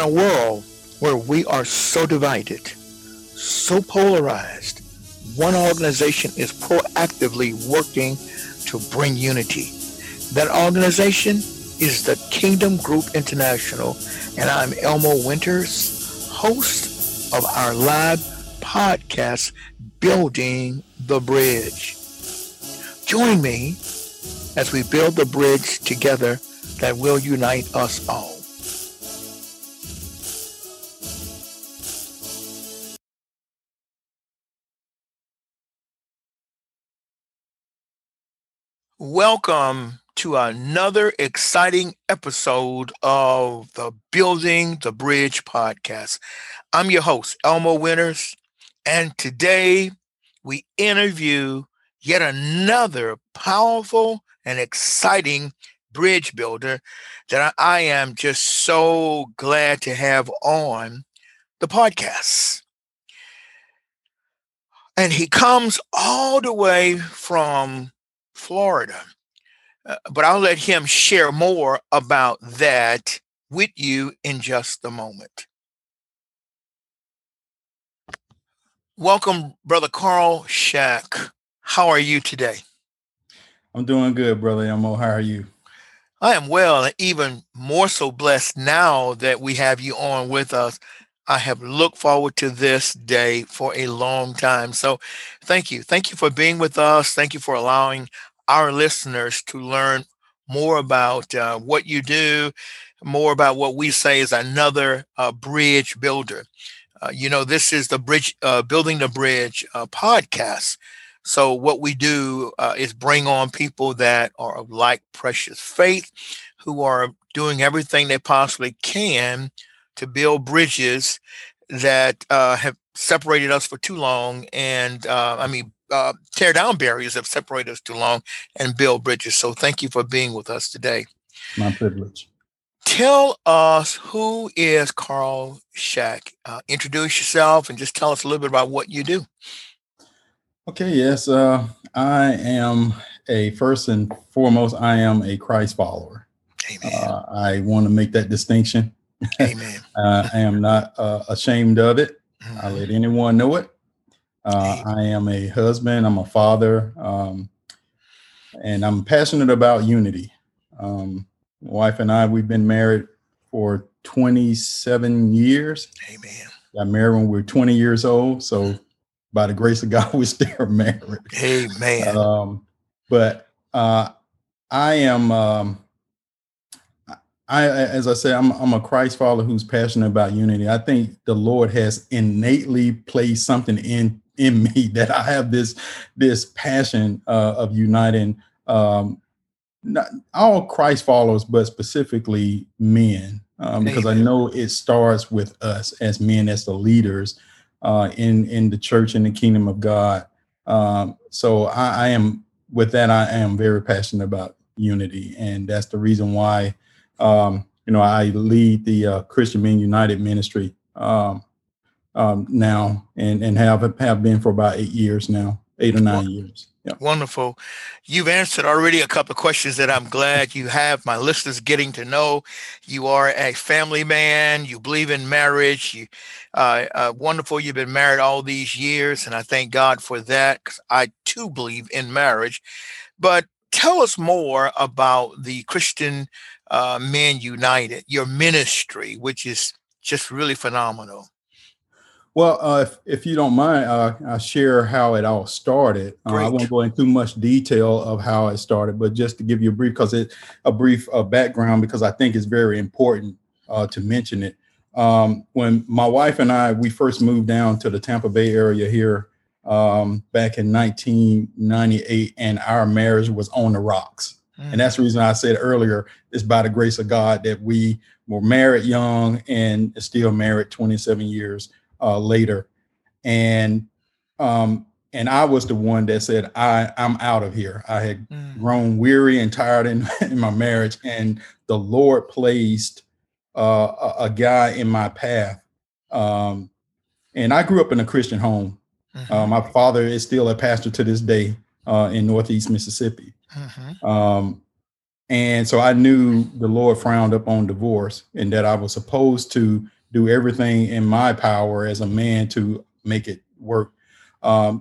in a world where we are so divided, so polarized, one organization is proactively working to bring unity. That organization is the Kingdom Group International, and I'm Elmo Winters, host of our live podcast, Building the Bridge. Join me as we build the bridge together that will unite us all. Welcome to another exciting episode of the Building the Bridge podcast. I'm your host, Elmo Winters, and today we interview yet another powerful and exciting bridge builder that I am just so glad to have on the podcast. And he comes all the way from Florida. But I'll let him share more about that with you in just a moment. Welcome, Brother Carl Schack. How are you today? I'm doing good, Brother Elmo. How are you? I am well, and even more so blessed now that we have you on with us. I have looked forward to this day for a long time. So thank you. Thank you for being with us. Thank you for allowing our listeners to learn more about what you do, more about what we say is another bridge builder. This is the Bridge Building the Bridge podcast. So what we do is bring on people that are of like precious faith, who are doing everything they possibly can to build bridges that have separated us for too long. And tear down barriers that separate us too long and build bridges. So thank you for being with us today. My privilege. Tell us, who is Carl Schack? Introduce yourself and just tell us a little bit about what you do. Okay, yes. First and foremost, I am a Christ follower. Amen. I want to make that distinction. Amen. I am not ashamed of it. Mm-hmm. I let anyone know it. I am a husband, I'm a father, and I'm passionate about unity. My wife and I, we've been married for 27 years. Amen. Got married when we were 20 years old. So by the grace of God, we're still married. Amen. As I said, I'm a Christ follower who's passionate about unity. I think the Lord has innately placed something in me that I have this passion of uniting not all Christ followers, but specifically men, because I know it starts with us as men, as the leaders in the church and the kingdom of God. So I am very passionate about unity. And that's the reason why, I lead the Christian Men United ministry now, and have been for about 8 years now, 8 or 9 years. Yeah. Wonderful. You've answered already a couple of questions that I'm glad you have. My listeners getting to know you are a family man. You believe in marriage. You wonderful. You've been married all these years, and I thank God for that, because I too believe in marriage. But tell us more about the Christian Men United, your ministry, which is just really phenomenal. Well, if you don't mind, I'll share how it all started. I won't go into much detail of how it started, but just to give you a brief background, because I think it's very important to mention it. When my wife and I, we first moved down to the Tampa Bay area here back in 1998, and our marriage was on the rocks. Mm. And that's the reason I said earlier, it's by the grace of God that we were married young and still married 27 years later. And I was the one that said, I'm out of here. I had grown weary and tired in my marriage. And the Lord placed a guy in my path. And I grew up in a Christian home. Mm-hmm. My father is still a pastor to this day in Northeast Mississippi. Mm-hmm. And so I knew the Lord frowned upon divorce and that I was supposed to do everything in my power as a man to make it work.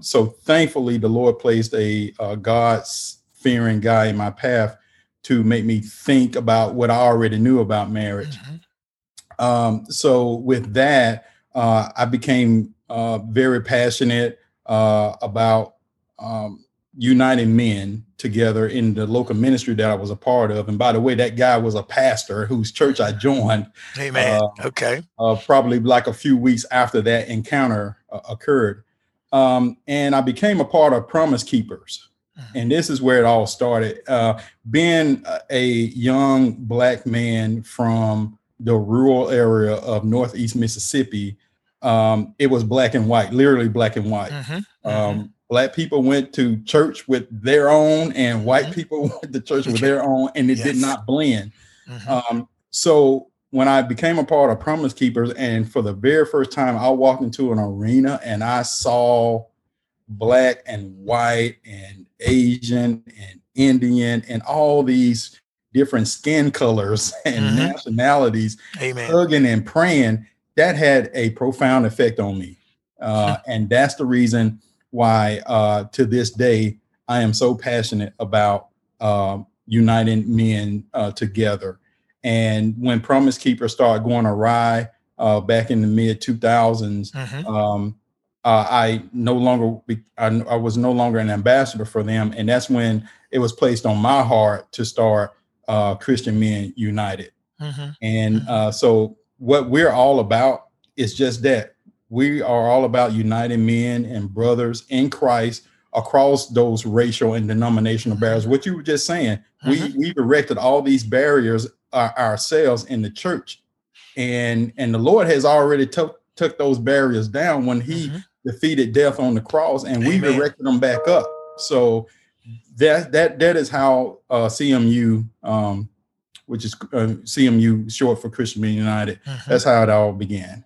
So thankfully, the Lord placed a God-fearing guy in my path to make me think about what I already knew about marriage. Mm-hmm. So with that, I became very passionate about uniting men together in the local ministry that I was a part of. And by the way, that guy was a pastor whose church I joined. Amen. Probably like a few weeks after that encounter occurred. And I became a part of Promise Keepers. And this is where it all started. Being a young Black man from the rural area of Northeast Mississippi, it was black and white, literally black and white. Mm-hmm. Black people went to church with their own, and white mm-hmm. people went to church with their own, and it yes. did not blend. Mm-hmm. So when I became a part of Promise Keepers, and for the very first time, I walked into an arena and I saw Black and white and Asian and Indian and all these different skin colors and mm-hmm. nationalities Amen. Hugging and praying, that had a profound effect on me. And that's the reason why to this day, I am so passionate about uniting men together. And when Promise Keepers started going awry back in the mid 2000s, mm-hmm. I was no longer an ambassador for them. And that's when it was placed on my heart to start Christian Men United. Mm-hmm. And so what we're all about is just that. We are all about uniting men and brothers in Christ across those racial and denominational mm-hmm. barriers. What you were just saying, mm-hmm. we've erected all these barriers ourselves in the church. And the Lord has already took those barriers down when he mm-hmm. defeated death on the cross, and Amen. We've erected them back up. So that is how CMU, which is CMU short for Christian Men United, mm-hmm. that's how it all began.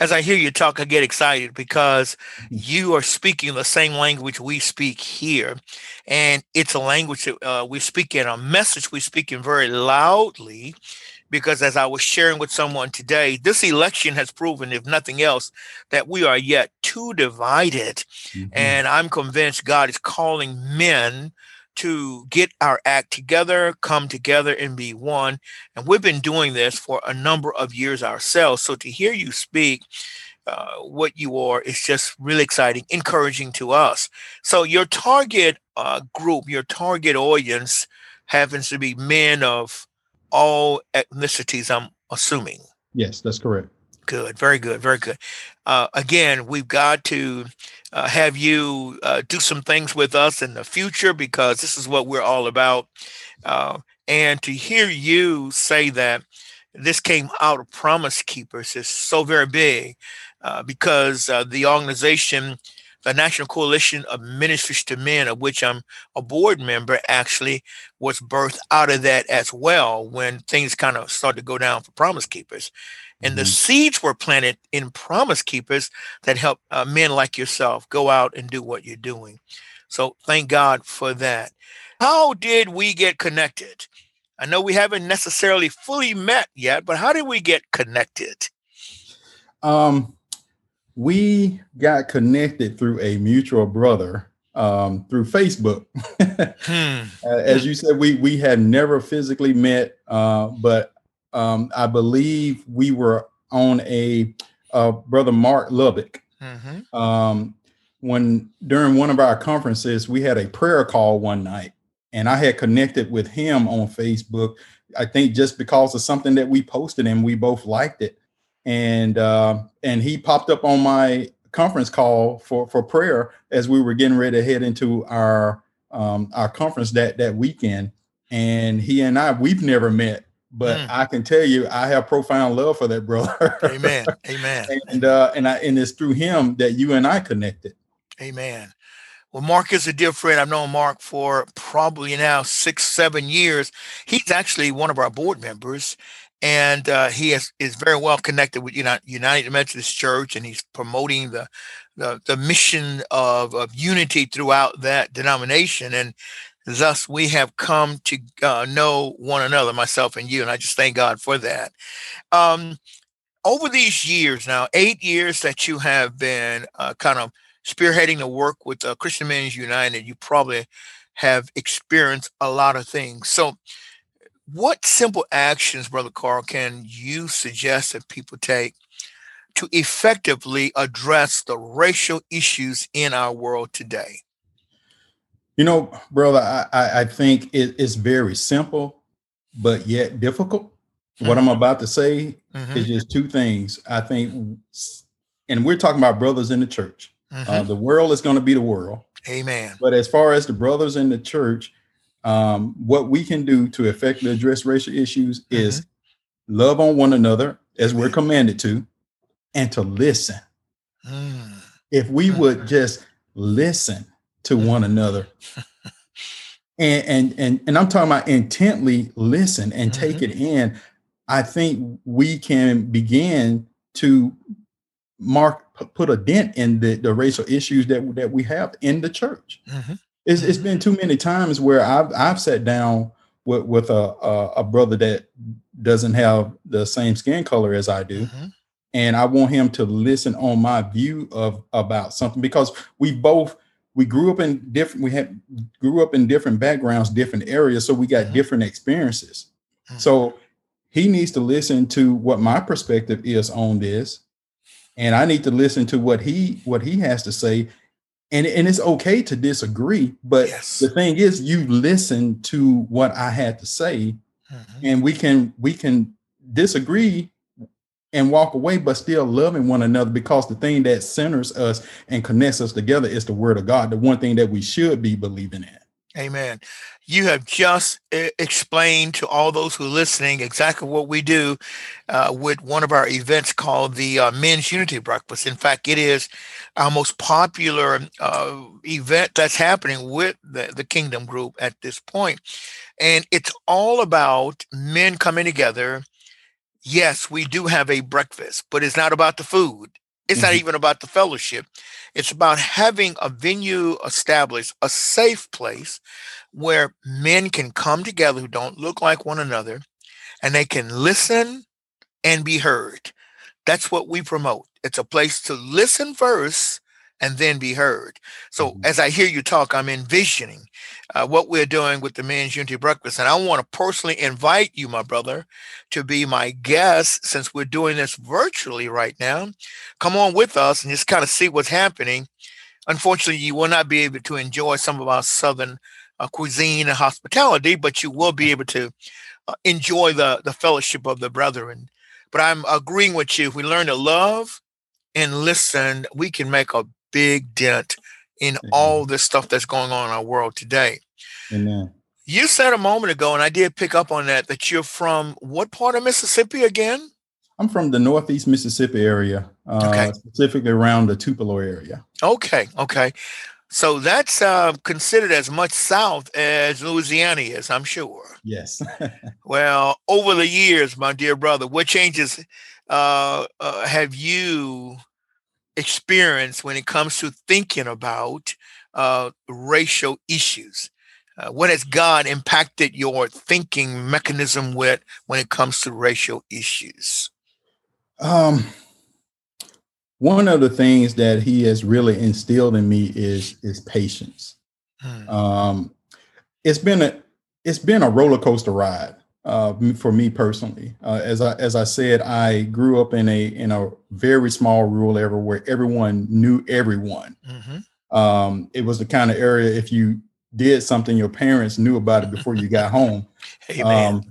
As I hear you talk, I get excited because you are speaking the same language we speak here. And it's a language that we speak in, a message we speak in very loudly. Because as I was sharing with someone today, this election has proven, if nothing else, that we are yet too divided. Mm-hmm. And I'm convinced God is calling men to get our act together, come together and be one. And we've been doing this for a number of years ourselves. So to hear you speak, what you are is just really exciting, encouraging to us. So your target group, your target audience happens to be men of all ethnicities, I'm assuming. Yes, that's correct. Good. Very good. Very good. Again, we've got to have you do some things with us in the future, because this is what we're all about. And to hear you say that this came out of Promise Keepers is so very big because the organization, the National Coalition of Ministries to Men, of which I'm a board member, actually was birthed out of that as well when things kind of started to go down for Promise Keepers. And mm-hmm. the seeds were planted in Promise Keepers that helped men like yourself go out and do what you're doing. So thank God for that. How did we get connected? I know we haven't necessarily fully met yet, but how did we get connected? We got connected through a mutual brother through Facebook. As you said, we had never physically met, but I believe we were on a brother Mark Lubbock. Mm-hmm. During one of our conferences, we had a prayer call one night, and I had connected with him on Facebook. I think just because of something that we posted, and we both liked it. And he popped up on my conference call for prayer as we were getting ready to head into our conference that weekend. And he and I, we've never met, but I can tell you, I have profound love for that brother. Amen. Amen. And it's through him that you and I connected. Amen. Well, Mark is a dear friend. I've known Mark for probably now 6-7 years. He's actually one of our board members. And he is very well connected with United Methodist Church, and he's promoting the mission of unity throughout that denomination. And Thus, we have come to know one another, myself and you. And I just thank God for that. Over these years now, 8 years that you have been kind of spearheading the work with Christian Men United, you probably have experienced a lot of things. So what simple actions, Brother Carl, can you suggest that people take to effectively address the racial issues in our world today? You know, brother, I think it's very simple, but yet difficult. Mm-hmm. What I'm about to say is just two things. I think, and we're talking about brothers in the church. Mm-hmm. The world is going to be the world. Amen. But as far as the brothers in the church, what we can do to effectively address racial issues is love on one another as we're commanded to, and to listen. Mm. If we would just listen to one another and I'm talking about intently listen and take it in, I think we can begin to put a dent in the racial issues that we have in the church. Mm-hmm. It's been too many times where I've sat down with a brother that doesn't have the same skin color as I do. Mm-hmm. And I want him to listen on my view about something, because we grew up in different backgrounds, different areas. So we got different experiences. Mm-hmm. So he needs to listen to what my perspective is on this. And I need to listen to what he has to say. And it's okay to disagree. But the thing is, you listen to what I had to say, and we can disagree and walk away, but still loving one another, because the thing that centers us and connects us together is the word of God, the one thing that we should be believing in. Amen. You have just explained to all those who are listening exactly what we do with one of our events called the Men's Unity Breakfast. In fact, it is our most popular event that's happening with the Kingdom Group at this point. And it's all about men coming together. Yes, we do have a breakfast, but it's not about the food. It's not even about the fellowship. It's about having a venue established, a safe place where men can come together who don't look like one another, and they can listen and be heard. That's what we promote. It's a place to listen first and then be heard. So as I hear you talk, I'm envisioning what we're doing with the Men's Unity Breakfast. And I want to personally invite you, my brother, to be my guest, since we're doing this virtually right now. Come on with us and just kind of see what's happening. Unfortunately, you will not be able to enjoy some of our Southern cuisine and hospitality, but you will be able to enjoy the fellowship of the brethren. But I'm agreeing with you. If we learn to love and listen, we can make a big dent in all this stuff that's going on in our world today. Amen. You said a moment ago, and I did pick up on that you're from what part of Mississippi again? I'm from the Northeast Mississippi area, specifically around the Tupelo area. Okay. So that's considered as much south as Louisiana is, I'm sure. Yes. Well, over the years, my dear brother, what changes have you experience when it comes to thinking about racial issues? What has God impacted your thinking mechanism with when it comes to racial issues? One of the things that he has really instilled in me is patience. It's been a roller coaster ride for me personally. As I said, I grew up in a very small rural area where everyone knew everyone. It was the kind of area, if you did something, your parents knew about it before you got home. Amen.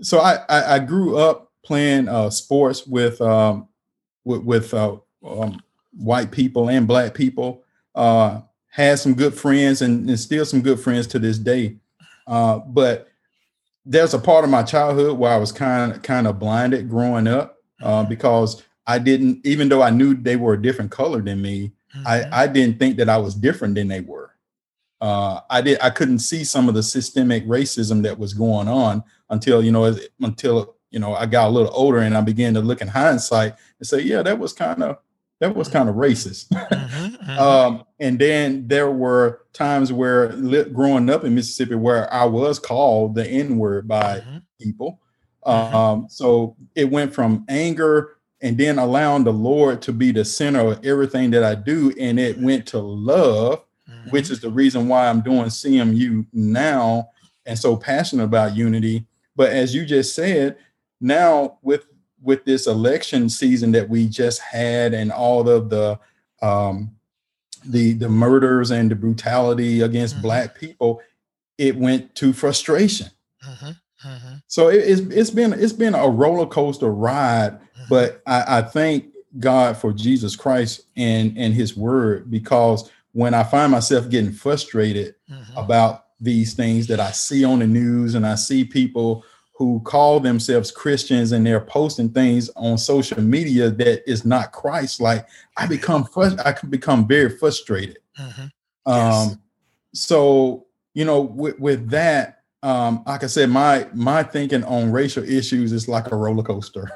So I grew up playing sports with white people and black people. Had some good friends and still some good friends to this day. But there's a part of my childhood where I was kind of blinded growing up because I didn't, even though I knew they were a different color than me, I didn't think that I was different than they were. I couldn't see some of the systemic racism that was going on until I got a little older, and I began to look in hindsight and say, yeah, that was kind of that was kind of racist. And then there were times where growing up in Mississippi where I was called the N-word by people. So it went from anger and then allowing the Lord to be the center of everything that I do. And it went to love, which is the reason why I'm doing CMU now and so passionate about unity. But as you just said, now with this election season that we just had and all of the murders and the brutality against Black people, it went to frustration. So it's been a roller coaster ride, but I thank God for Jesus Christ and his word, because when I find myself getting frustrated about these things that I see on the news, and I see people who call themselves Christians and they're posting things on social media that is not Christ-like, I can become very frustrated. So, you know, with that, like I said, my thinking on racial issues is like a roller coaster,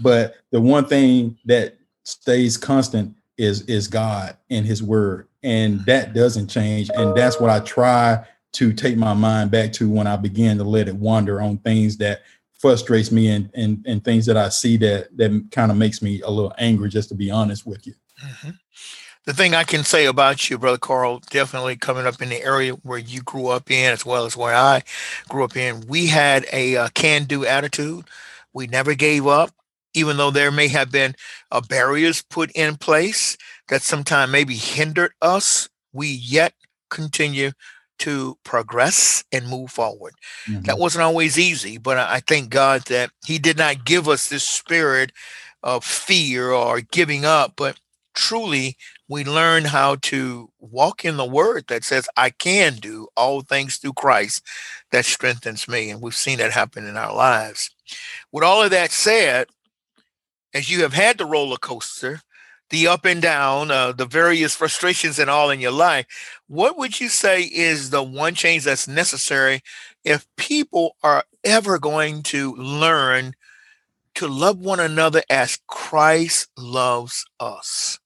but the one thing that stays constant is God and his word. And that doesn't change. And that's what I try to take my mind back to when I begin to let it wander on things that frustrates me and things that I see that kind of makes me a little angry, just to be honest with you. The thing I can say about you, Brother Carl, definitely coming up in the area where you grew up in, as well as where I grew up in, we had a can-do attitude. We never gave up, even though there may have been barriers put in place that sometimes maybe hindered us. We yet continue to progress and move forward. That wasn't always easy, but I thank God that he did not give us this spirit of fear or giving up, but truly we learn how to walk in the word that says, I can do all things through Christ that strengthens me. And we've seen that happen in our lives. With all of that said, as you have had the roller coaster, the up and down, the various frustrations and all in your life, what would you say is the one change that's necessary if people are ever going to learn to love one another as Christ loves us?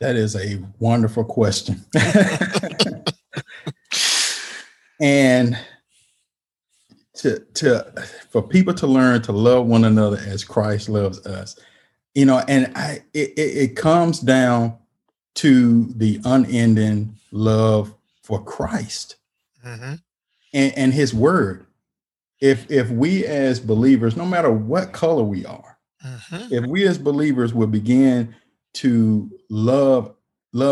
That is a wonderful question. And for people to learn to love one another as Christ loves us, you know, and it comes down to the unending love for Christ and his word. If we as believers, no matter what color we are, if we as believers will begin to love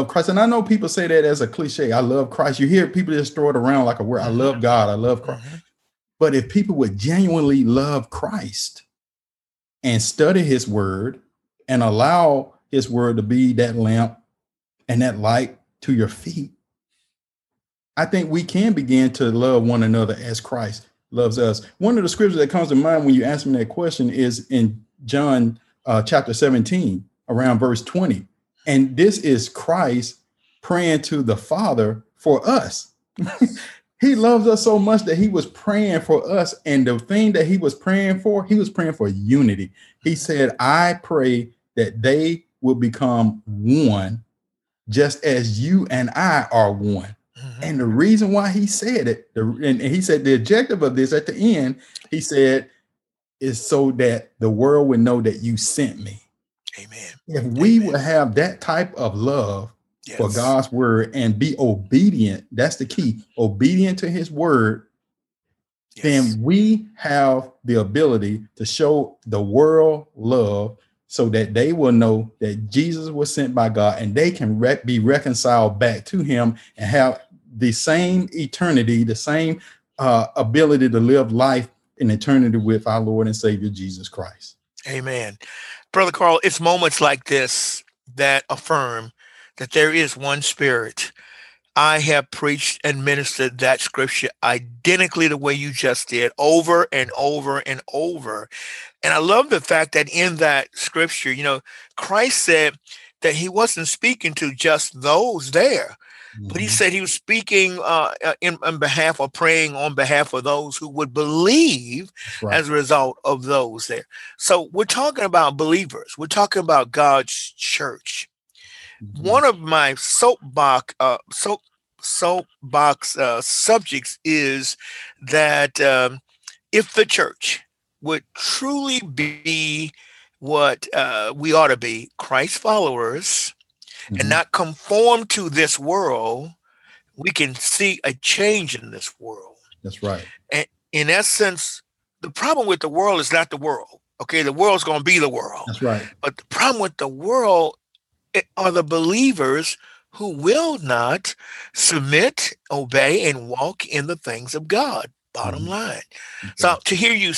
Christ. And I know people say that as a cliche, I love Christ. You hear people just throw it around like a word. I love God. I love Christ. But if people would genuinely love Christ and study his word, and allow his word to be that lamp and that light to your feet, I think we can begin to love one another as Christ loves us. One of the scriptures that comes to mind when you ask me that question is in John chapter 17, around verse 20. And this is Christ praying to the Father for us. He loves us so much that he was praying for us. And the thing that he was praying for unity. He said, I pray that they will become one, just as you and I are one. And the reason why he said it, and he said the objective of this at the end, he said, is so that the world would know that you sent me. Amen. If we would have that type of love, yes, for God's word and be obedient, that's the key, obedient to his word, yes, then we have the ability to show the world love so that they will know that Jesus was sent by God and they can be reconciled back to him and have the same eternity, the same ability to live life in eternity with our Lord and Savior, Jesus Christ. Amen. Brother Carl, it's moments like this that affirm that there is one spirit. I have preached and ministered that scripture identically the way you just did, over and over and over. And I love the fact that in that scripture, you know, Christ said that he wasn't speaking to just those there, Mm-hmm. But he said he was speaking in behalf or praying on behalf of those who would believe as a result of those there. So we're talking about believers. We're talking about God's church. Mm-hmm. One of my soapbox subjects is that if the church would truly be what we ought to be, Christ followers, mm-hmm. and not conform to this world, we can see a change in this world. That's right. And in essence, the problem with the world is not the world. Okay, the world's going to be the world. That's right. But the problem with the world are the believers who will not submit, obey, and walk in the things of God. Bottom mm-hmm. line. Okay. So to hear you,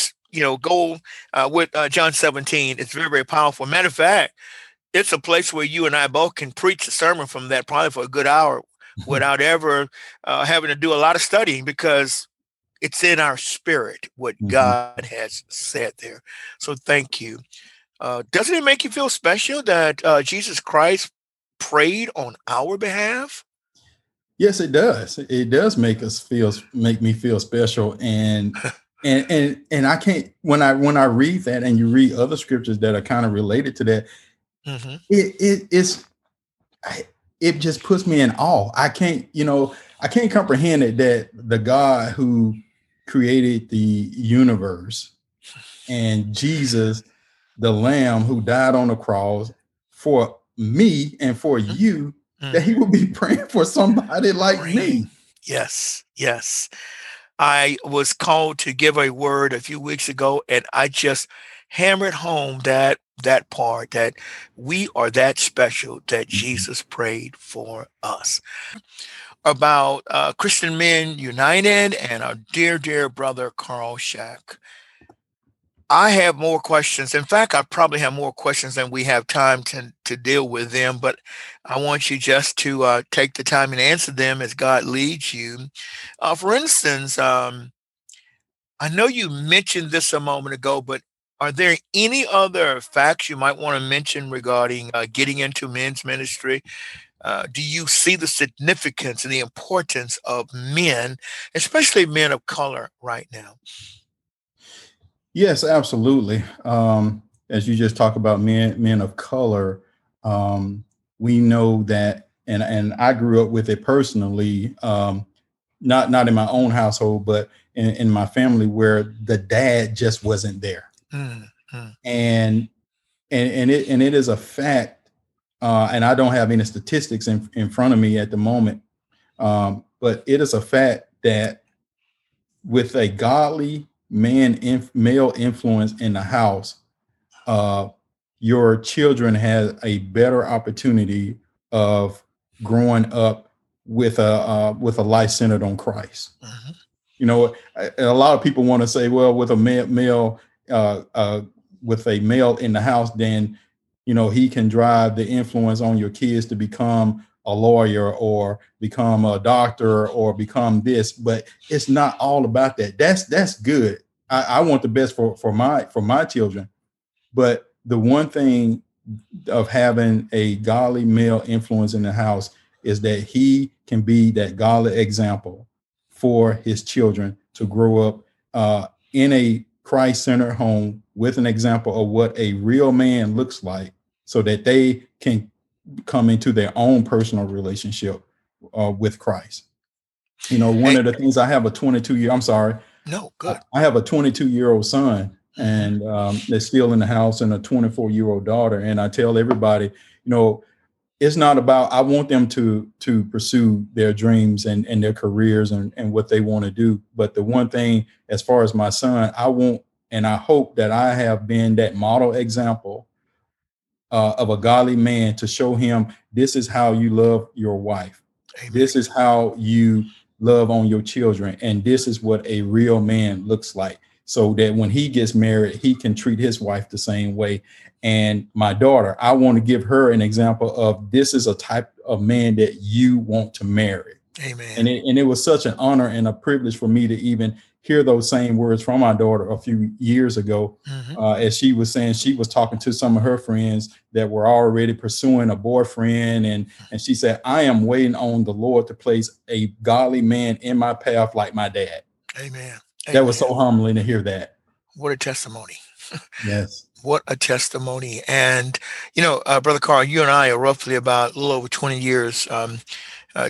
go with John 17, it's very, very powerful. Matter of fact, it's a place where you and I both can preach a sermon from that probably for a good hour without ever having to do a lot of studying, because it's in our spirit what mm-hmm. God has said there. So thank you. Doesn't it make you feel special that Jesus Christ prayed on our behalf? Yes, it does. It does make me feel special. And I can't, when I read that and you read other scriptures that are kind of related to that, mm-hmm. it just puts me in awe. I can't comprehend it, that the God who created the universe and Jesus, the Lamb who died on the cross for me and for mm-hmm. you, mm-hmm. that he would be praying for somebody like me. Yes, yes. I was called to give a word a few weeks ago, and I just hammered home that part, that we are that special, that Jesus prayed for us. About Christian Men United and our dear, dear brother, Carl Schack. I have more questions. In fact, I probably have more questions than we have time to deal with them, but I want you just to take the time and answer them as God leads you. For instance, I know you mentioned this a moment ago, but are there any other facts you might want to mention regarding getting into men's ministry? Do you see the significance and the importance of men, especially men of color, right now? Yes, absolutely. As you just talk about men of color, we know that, and I grew up with it personally, not in my own household, but in my family, where the dad just wasn't there. Mm-hmm. And it is a fact, and I don't have any statistics in front of me at the moment, but it is a fact that with a godly male influence in the house, your children have a better opportunity of growing up with a life centered on Christ. Mm-hmm. A lot of people want to say, well, with a male in the house, then he can drive the influence on your kids to become a lawyer or become a doctor or become this, but it's not all about that. That's good. I want the best for my children. But the one thing of having a godly male influence in the house is that he can be that godly example for his children to grow up in a Christ-centered home with an example of what a real man looks like, so that they can come into their own personal relationship with Christ. One of the things, I have a 22-year-old. I'm sorry. No, good. I have a 22-year-old son, and they're still in the house, and a 24-year-old daughter. And I tell everybody, it's not about. I want them to pursue their dreams and their careers and what they want to do. But the one thing, as far as my son, I want and I hope that I have been that model example of a godly man, to show him, this is how you love your wife. Amen. This is how you love on your children. And this is what a real man looks like, so that when he gets married, he can treat his wife the same way. And my daughter, I want to give her an example of, this is a type of man that you want to marry. Amen. And it was such an honor and a privilege for me to even hear those same words from our daughter a few years ago, as she was saying she was talking to some of her friends that were already pursuing a boyfriend. And she said, I am waiting on the Lord to place a godly man in my path like my dad. Amen. That was so humbling to hear that. What a testimony. Yes. What a testimony. And, you know, Brother Carl, you and I are roughly about a little over 20 years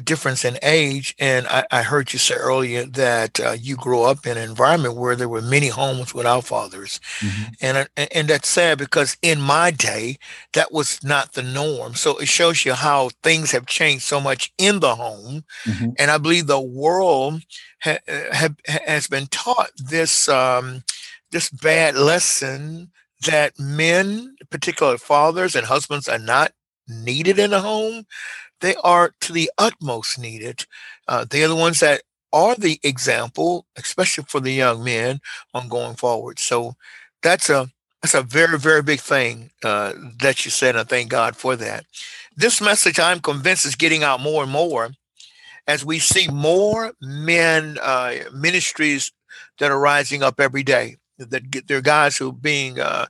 difference in age. And I heard you say earlier that you grew up in an environment where there were many homes without fathers. Mm-hmm. And that's sad, because in my day, that was not the norm. So it shows you how things have changed so much in the home. Mm-hmm. And I believe the world has been taught this, this bad lesson that men, particularly fathers and husbands, are not needed in the home. They are to the utmost needed. They are the ones that are the example, especially for the young men on going forward. So that's a very, very big thing that you said, and I thank God for that. This message, I'm convinced, is getting out more and more as we see more men ministries that are rising up every day. That they're guys who are being, for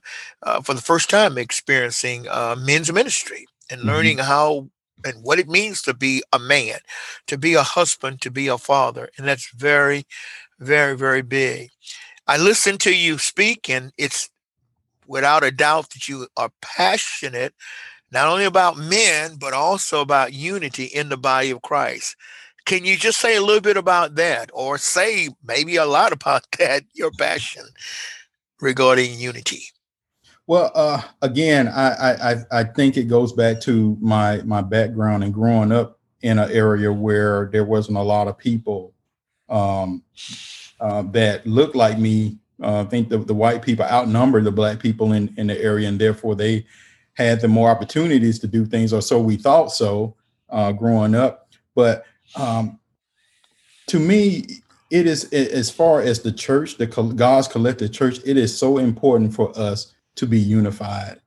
the first time, experiencing men's ministry and learning how and what it means to be a man, to be a husband, to be a father. And that's very, very, very big. I listen to you speak, and it's without a doubt that you are passionate, not only about men, but also about unity in the body of Christ. Can you just say a little bit about that, or say maybe a lot about that, your passion regarding unity? Well, again, I think it goes back to my background and growing up in an area where there wasn't a lot of people that looked like me. I think the white people outnumbered the black people in the area, and therefore they had the more opportunities to do things, or so we thought so, growing up. But to me, it is, as far as the church, God's collective church, it is so important for us to be unified.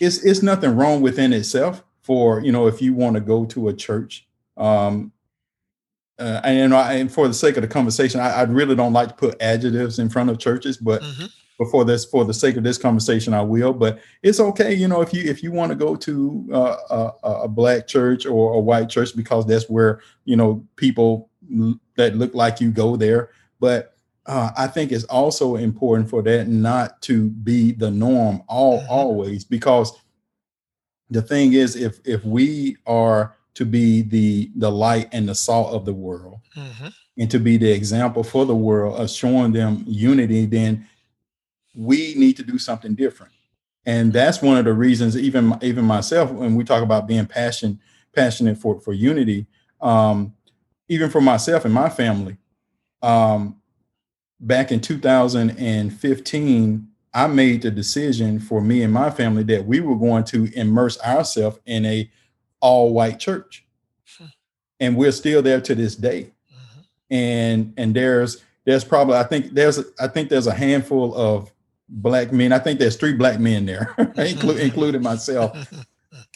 It's nothing wrong within itself for, you know, if you want to go to a church, and for the sake of the conversation, I really don't like to put adjectives in front of churches, but for the sake of this conversation, I will. But it's okay, you know, if you want to go to a black church or a white church, because that's where, you know, people that look like you go there, but. I think it's also important for that not to be the norm always, because the thing is, if we are to be the light and the salt of the world and to be the example for the world of showing them unity, then we need to do something different. And that's one of the reasons, even myself, when we talk about being passionate for unity, even for myself and my family, back in 2015, I made the decision for me and my family that we were going to immerse ourselves in a all-white church. And we're still there to this day. And there's probably, I think there's a handful of black men. I think there's 3 black men there, including myself.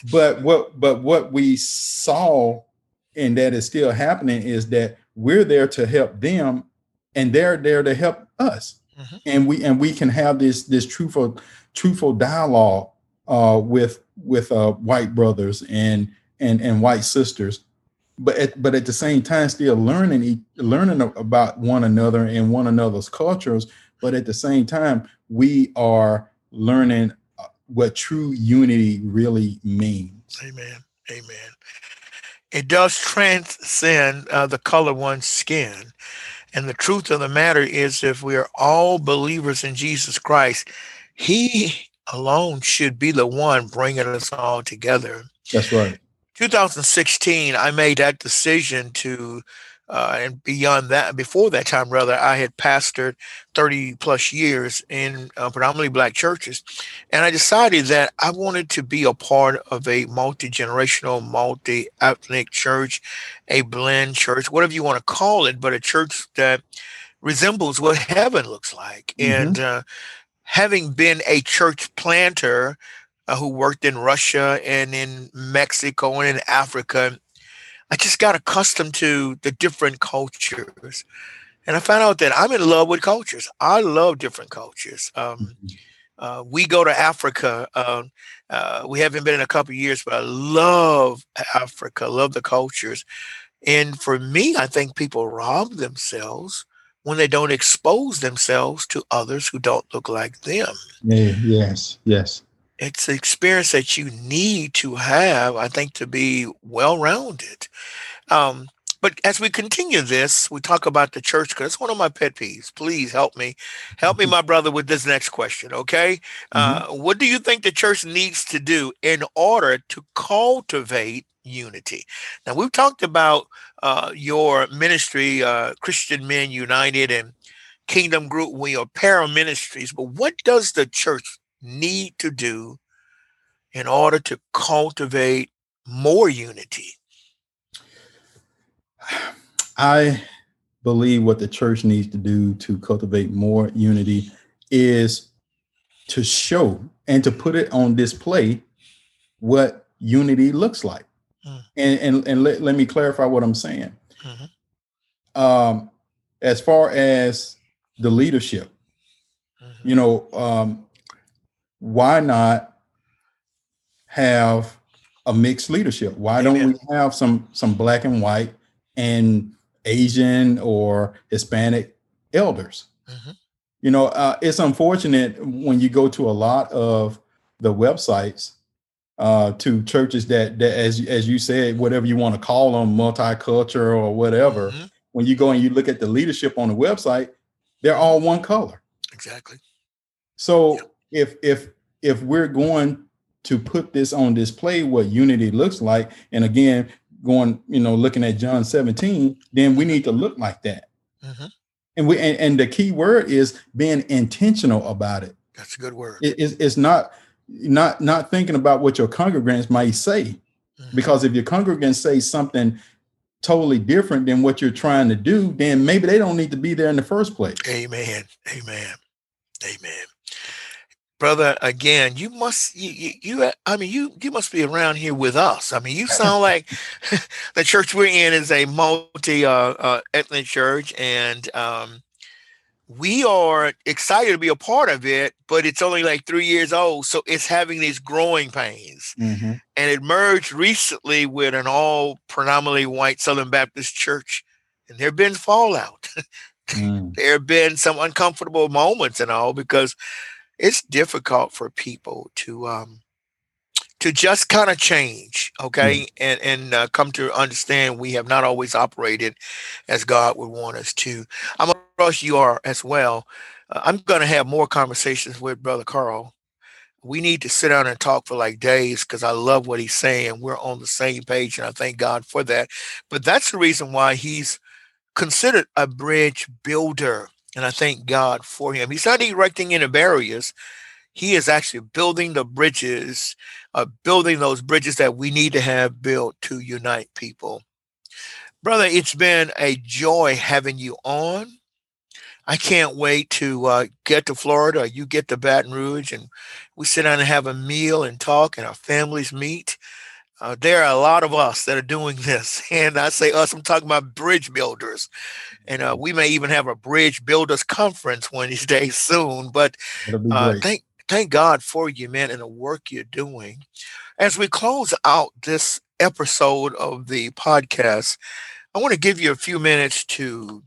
But what we saw, and that is still happening, is that we're there to help them, and they're there to help us. And we can have this truthful dialogue with white brothers and white sisters, but at the same time still learning about one another and one another's cultures. But at the same time, we are learning what true unity really means. Amen. It does transcend the color of one's skin. And the truth of the matter is, if we are all believers in Jesus Christ, he alone should be the one bringing us all together. That's right. 2016, I made that decision to, and beyond that, before that time, rather, I had pastored 30 plus years in predominantly black churches. And I decided that I wanted to be a part of a multi-generational, multi-ethnic church, a blend church, whatever you want to call it, but a church that resembles what heaven looks like. And having been a church planter who worked in Russia and in Mexico and in Africa, I just got accustomed to the different cultures. And I found out that I'm in love with cultures. I love different cultures. We go to Africa. We haven't been in a couple of years, but I love Africa, love the cultures. And for me, I think people rob themselves when they don't expose themselves to others who don't look like them. Yes. It's the experience that you need to have, I think, to be well-rounded. But as we continue this, we talk about the church, because it's one of my pet peeves. Please help me. Help me, my brother, with this next question, okay? What do you think the church needs to do in order to cultivate unity? Now, we've talked about your ministry, Christian Men United and Kingdom Group, we are paraministries, but what does the church need to do in order to cultivate more unity? I believe what the church needs to do to cultivate more unity is to show and to put it on display what unity looks like. And let me clarify what I'm saying. As far as the leadership, you know, why not have a mixed leadership? Why don't we have some black and white and Asian or Hispanic elders? You know, it's unfortunate when you go to a lot of the websites to churches that as you said, whatever you want to call them, multicultural or whatever. When you go and you look at the leadership on the website, they're all one color. Exactly. So if we're going to put this on display, what unity looks like, and again, going, you know, looking at John 17, then we need to look like that. And the key word is being intentional about it. That's a good word. It's not thinking about what your congregants might say, because if your congregants say something totally different than what you're trying to do, then maybe they don't need to be there in the first place. Amen. Brother, again, you must, you must be around here with us. I mean, you sound like the church we're in is a multi-ethnic church, and we are excited to be a part of it, but it's only like 3 years old, so it's having these growing pains. And it merged recently with an all predominantly white Southern Baptist church, and there have been fallout. There have been some uncomfortable moments and all, because it's difficult for people to just kind of change, okay, and come to understand we have not always operated as God would want us to. I'm across you are as well. I'm going to have more conversations with Brother Carl. We need to sit down and talk for like days, because I love what he's saying. We're on the same page, and I thank God for that. But that's the reason why he's considered a bridge builder. And I thank God for him. He's not erecting any barriers. He is actually building the bridges, building those bridges that we need to have built to unite people. Brother, it's been a joy having you on. I can't wait to get to Florida. You get to Baton Rouge, and we sit down and have a meal and talk, and our families meet. There are a lot of us that are doing this, and I say us, I'm talking about bridge builders, and we may even have a bridge builders conference one of these days soon, but thank God for you, man, and the work you're doing. As we close out this episode of the podcast, I want to give you a few minutes to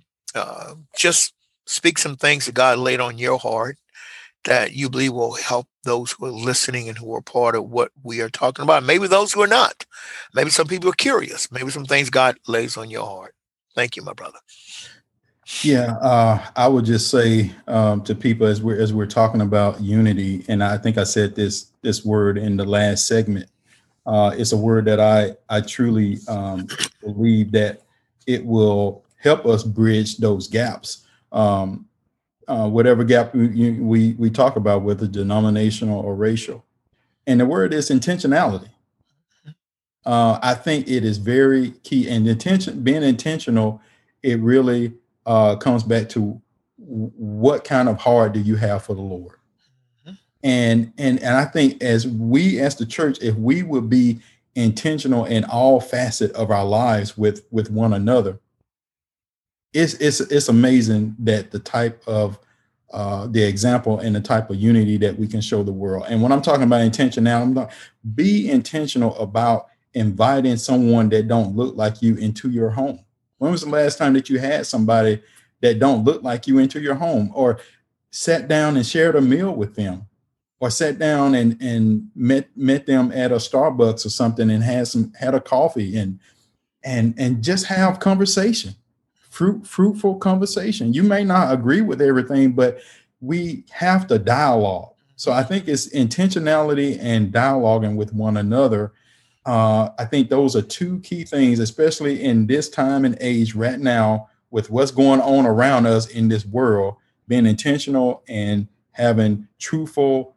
just speak some things that God laid on your heart that you believe will help those who are listening and who are part of what we are talking about. Maybe those who are not. Maybe some people are curious. Maybe some things God lays on your heart. Thank you, my brother. Yeah, I would just say to people as we're talking about unity, and I think I said this word in the last segment. It's a word that I truly believe that it will help us bridge those gaps. Whatever gap we talk about, whether denominational or racial. And the word is intentionality. I think it is very key, and being intentional, it really comes back to what kind of heart do you have for the Lord? And I think as the church, if we would be intentional in all facets of our lives with one another, it's amazing that the type of the example and the type of unity that we can show the world. And when I'm talking about intentionality, be intentional about inviting someone that don't look like you into your home. When was the last time that you had somebody that don't look like you into your home, or sat down and shared a meal with them, or sat down and met them at a Starbucks or something and had a coffee and just have conversation? Fruitful conversation. You may not agree with everything, but we have to dialogue. So I think it's intentionality and dialoguing with one another. I think those are two key things, especially in this time and age right now with what's going on around us in this world, being intentional and having truthful,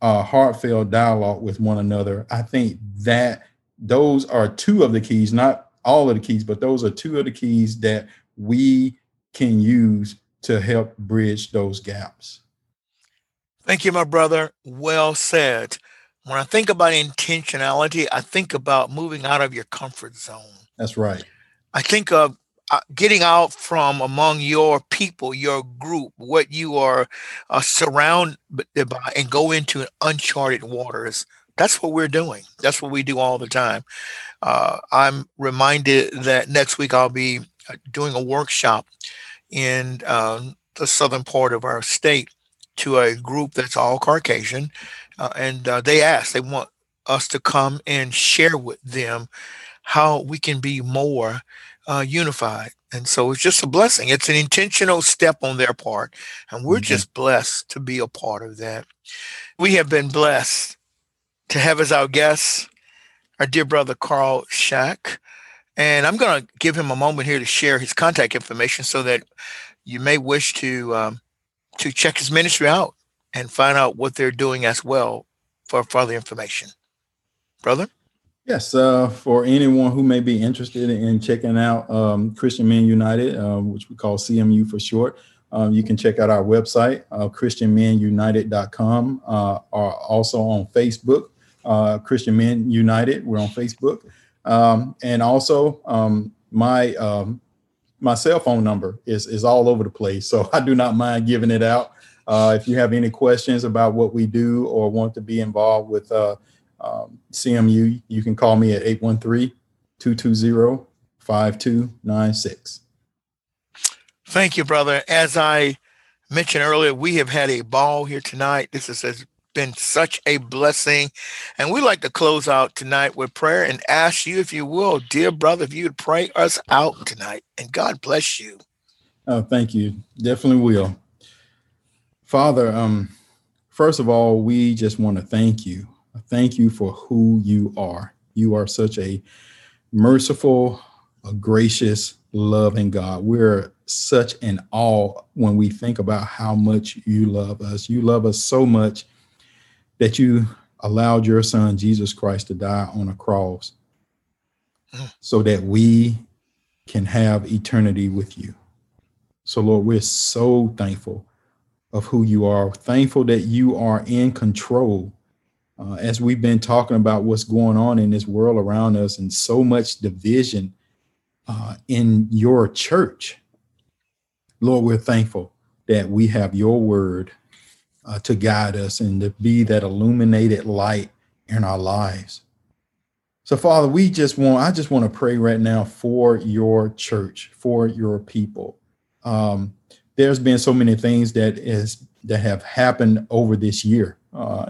heartfelt dialogue with one another. I think that those are two of the keys, not all of the keys, but those are two of the keys that we can use to help bridge those gaps. Thank you, my brother. Well said. When I think about intentionality, I think about moving out of your comfort zone. That's right. I think of getting out from among your people, your group, what you are surrounded by, and go into uncharted waters. That's what we're doing. That's what we do all the time. I'm reminded that next week I'll be doing a workshop in the southern part of our state to a group that's all Caucasian. They want us to come and share with them how we can be more unified. And so it's just a blessing. It's an intentional step on their part. And we're just blessed to be a part of that. We have been blessed to have as our guest our dear brother Carl Schack. And I'm going to give him a moment here to share his contact information so that you may wish to check his ministry out and find out what they're doing as well for further information. Brother? Yes. For anyone who may be interested in checking out Christian Men United, which we call CMU for short, you can check out our website, christianmenunited.com, or also on Facebook. Christian Men United. We're on Facebook. And also my cell phone number is all over the place. So I do not mind giving it out. If you have any questions about what we do or want to be involved with CMU, you can call me at 813-220-5296. Thank you, brother. As I mentioned earlier, we have had a ball here tonight. This has been such a blessing. And we'd like to close out tonight with prayer and ask you, if you will, dear brother, if you would pray us out tonight. And God bless you. Oh, thank you. Definitely will. Father, first of all, we just want to thank you. Thank you for who you are. You are such a merciful, a gracious, loving God. We're such in awe when we think about how much you love us. You love us so much that you allowed your son, Jesus Christ, to die on a cross so that we can have eternity with you. So, Lord, we're so thankful of who you are, thankful that you are in control. As we've been talking about what's going on in this world around us and so much division in your church, Lord, we're thankful that we have your word to guide us and to be that illuminated light in our lives. So, Father, I just want to pray right now for your church, for your people. There's been so many things that have happened over this year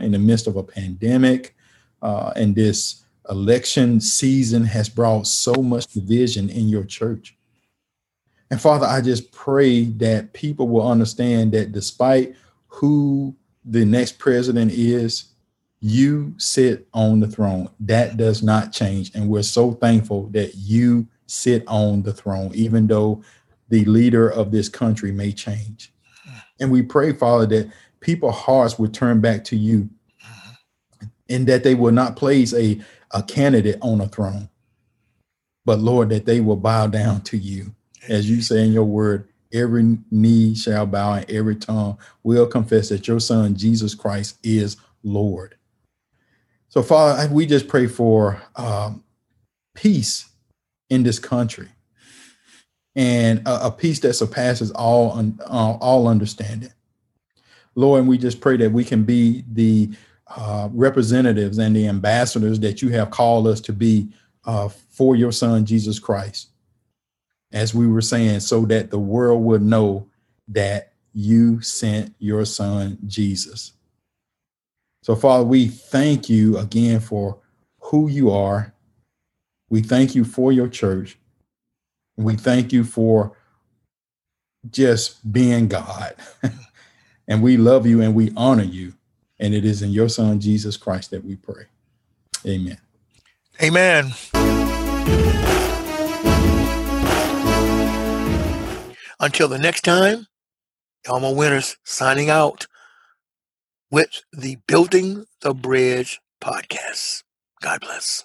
in the midst of a pandemic, and this election season has brought so much division in your church. And Father, I just pray that people will understand that despite who the next president is, you sit on the throne. That does not change. And we're so thankful that you sit on the throne, even though the leader of this country may change. And we pray, Father, that people's hearts would turn back to you and that they will not place a candidate on a throne, but Lord, that they will bow down to you. As you say in your word, every knee shall bow and every tongue will confess that your son, Jesus Christ, is Lord. So, Father, we just pray for peace in this country. and a peace that surpasses all understanding. Lord, and we just pray that we can be the representatives and the ambassadors that you have called us to be for your son, Jesus Christ. As we were saying, so that the world would know that you sent your son, Jesus. So, Father, we thank you again for who you are. We thank you for your church. We thank you for just being God. And we love you and we honor you. And it is in your son, Jesus Christ, that we pray. Amen. Amen. Until the next time, Elmo Winters signing out with the Building the Bridge podcast. God bless.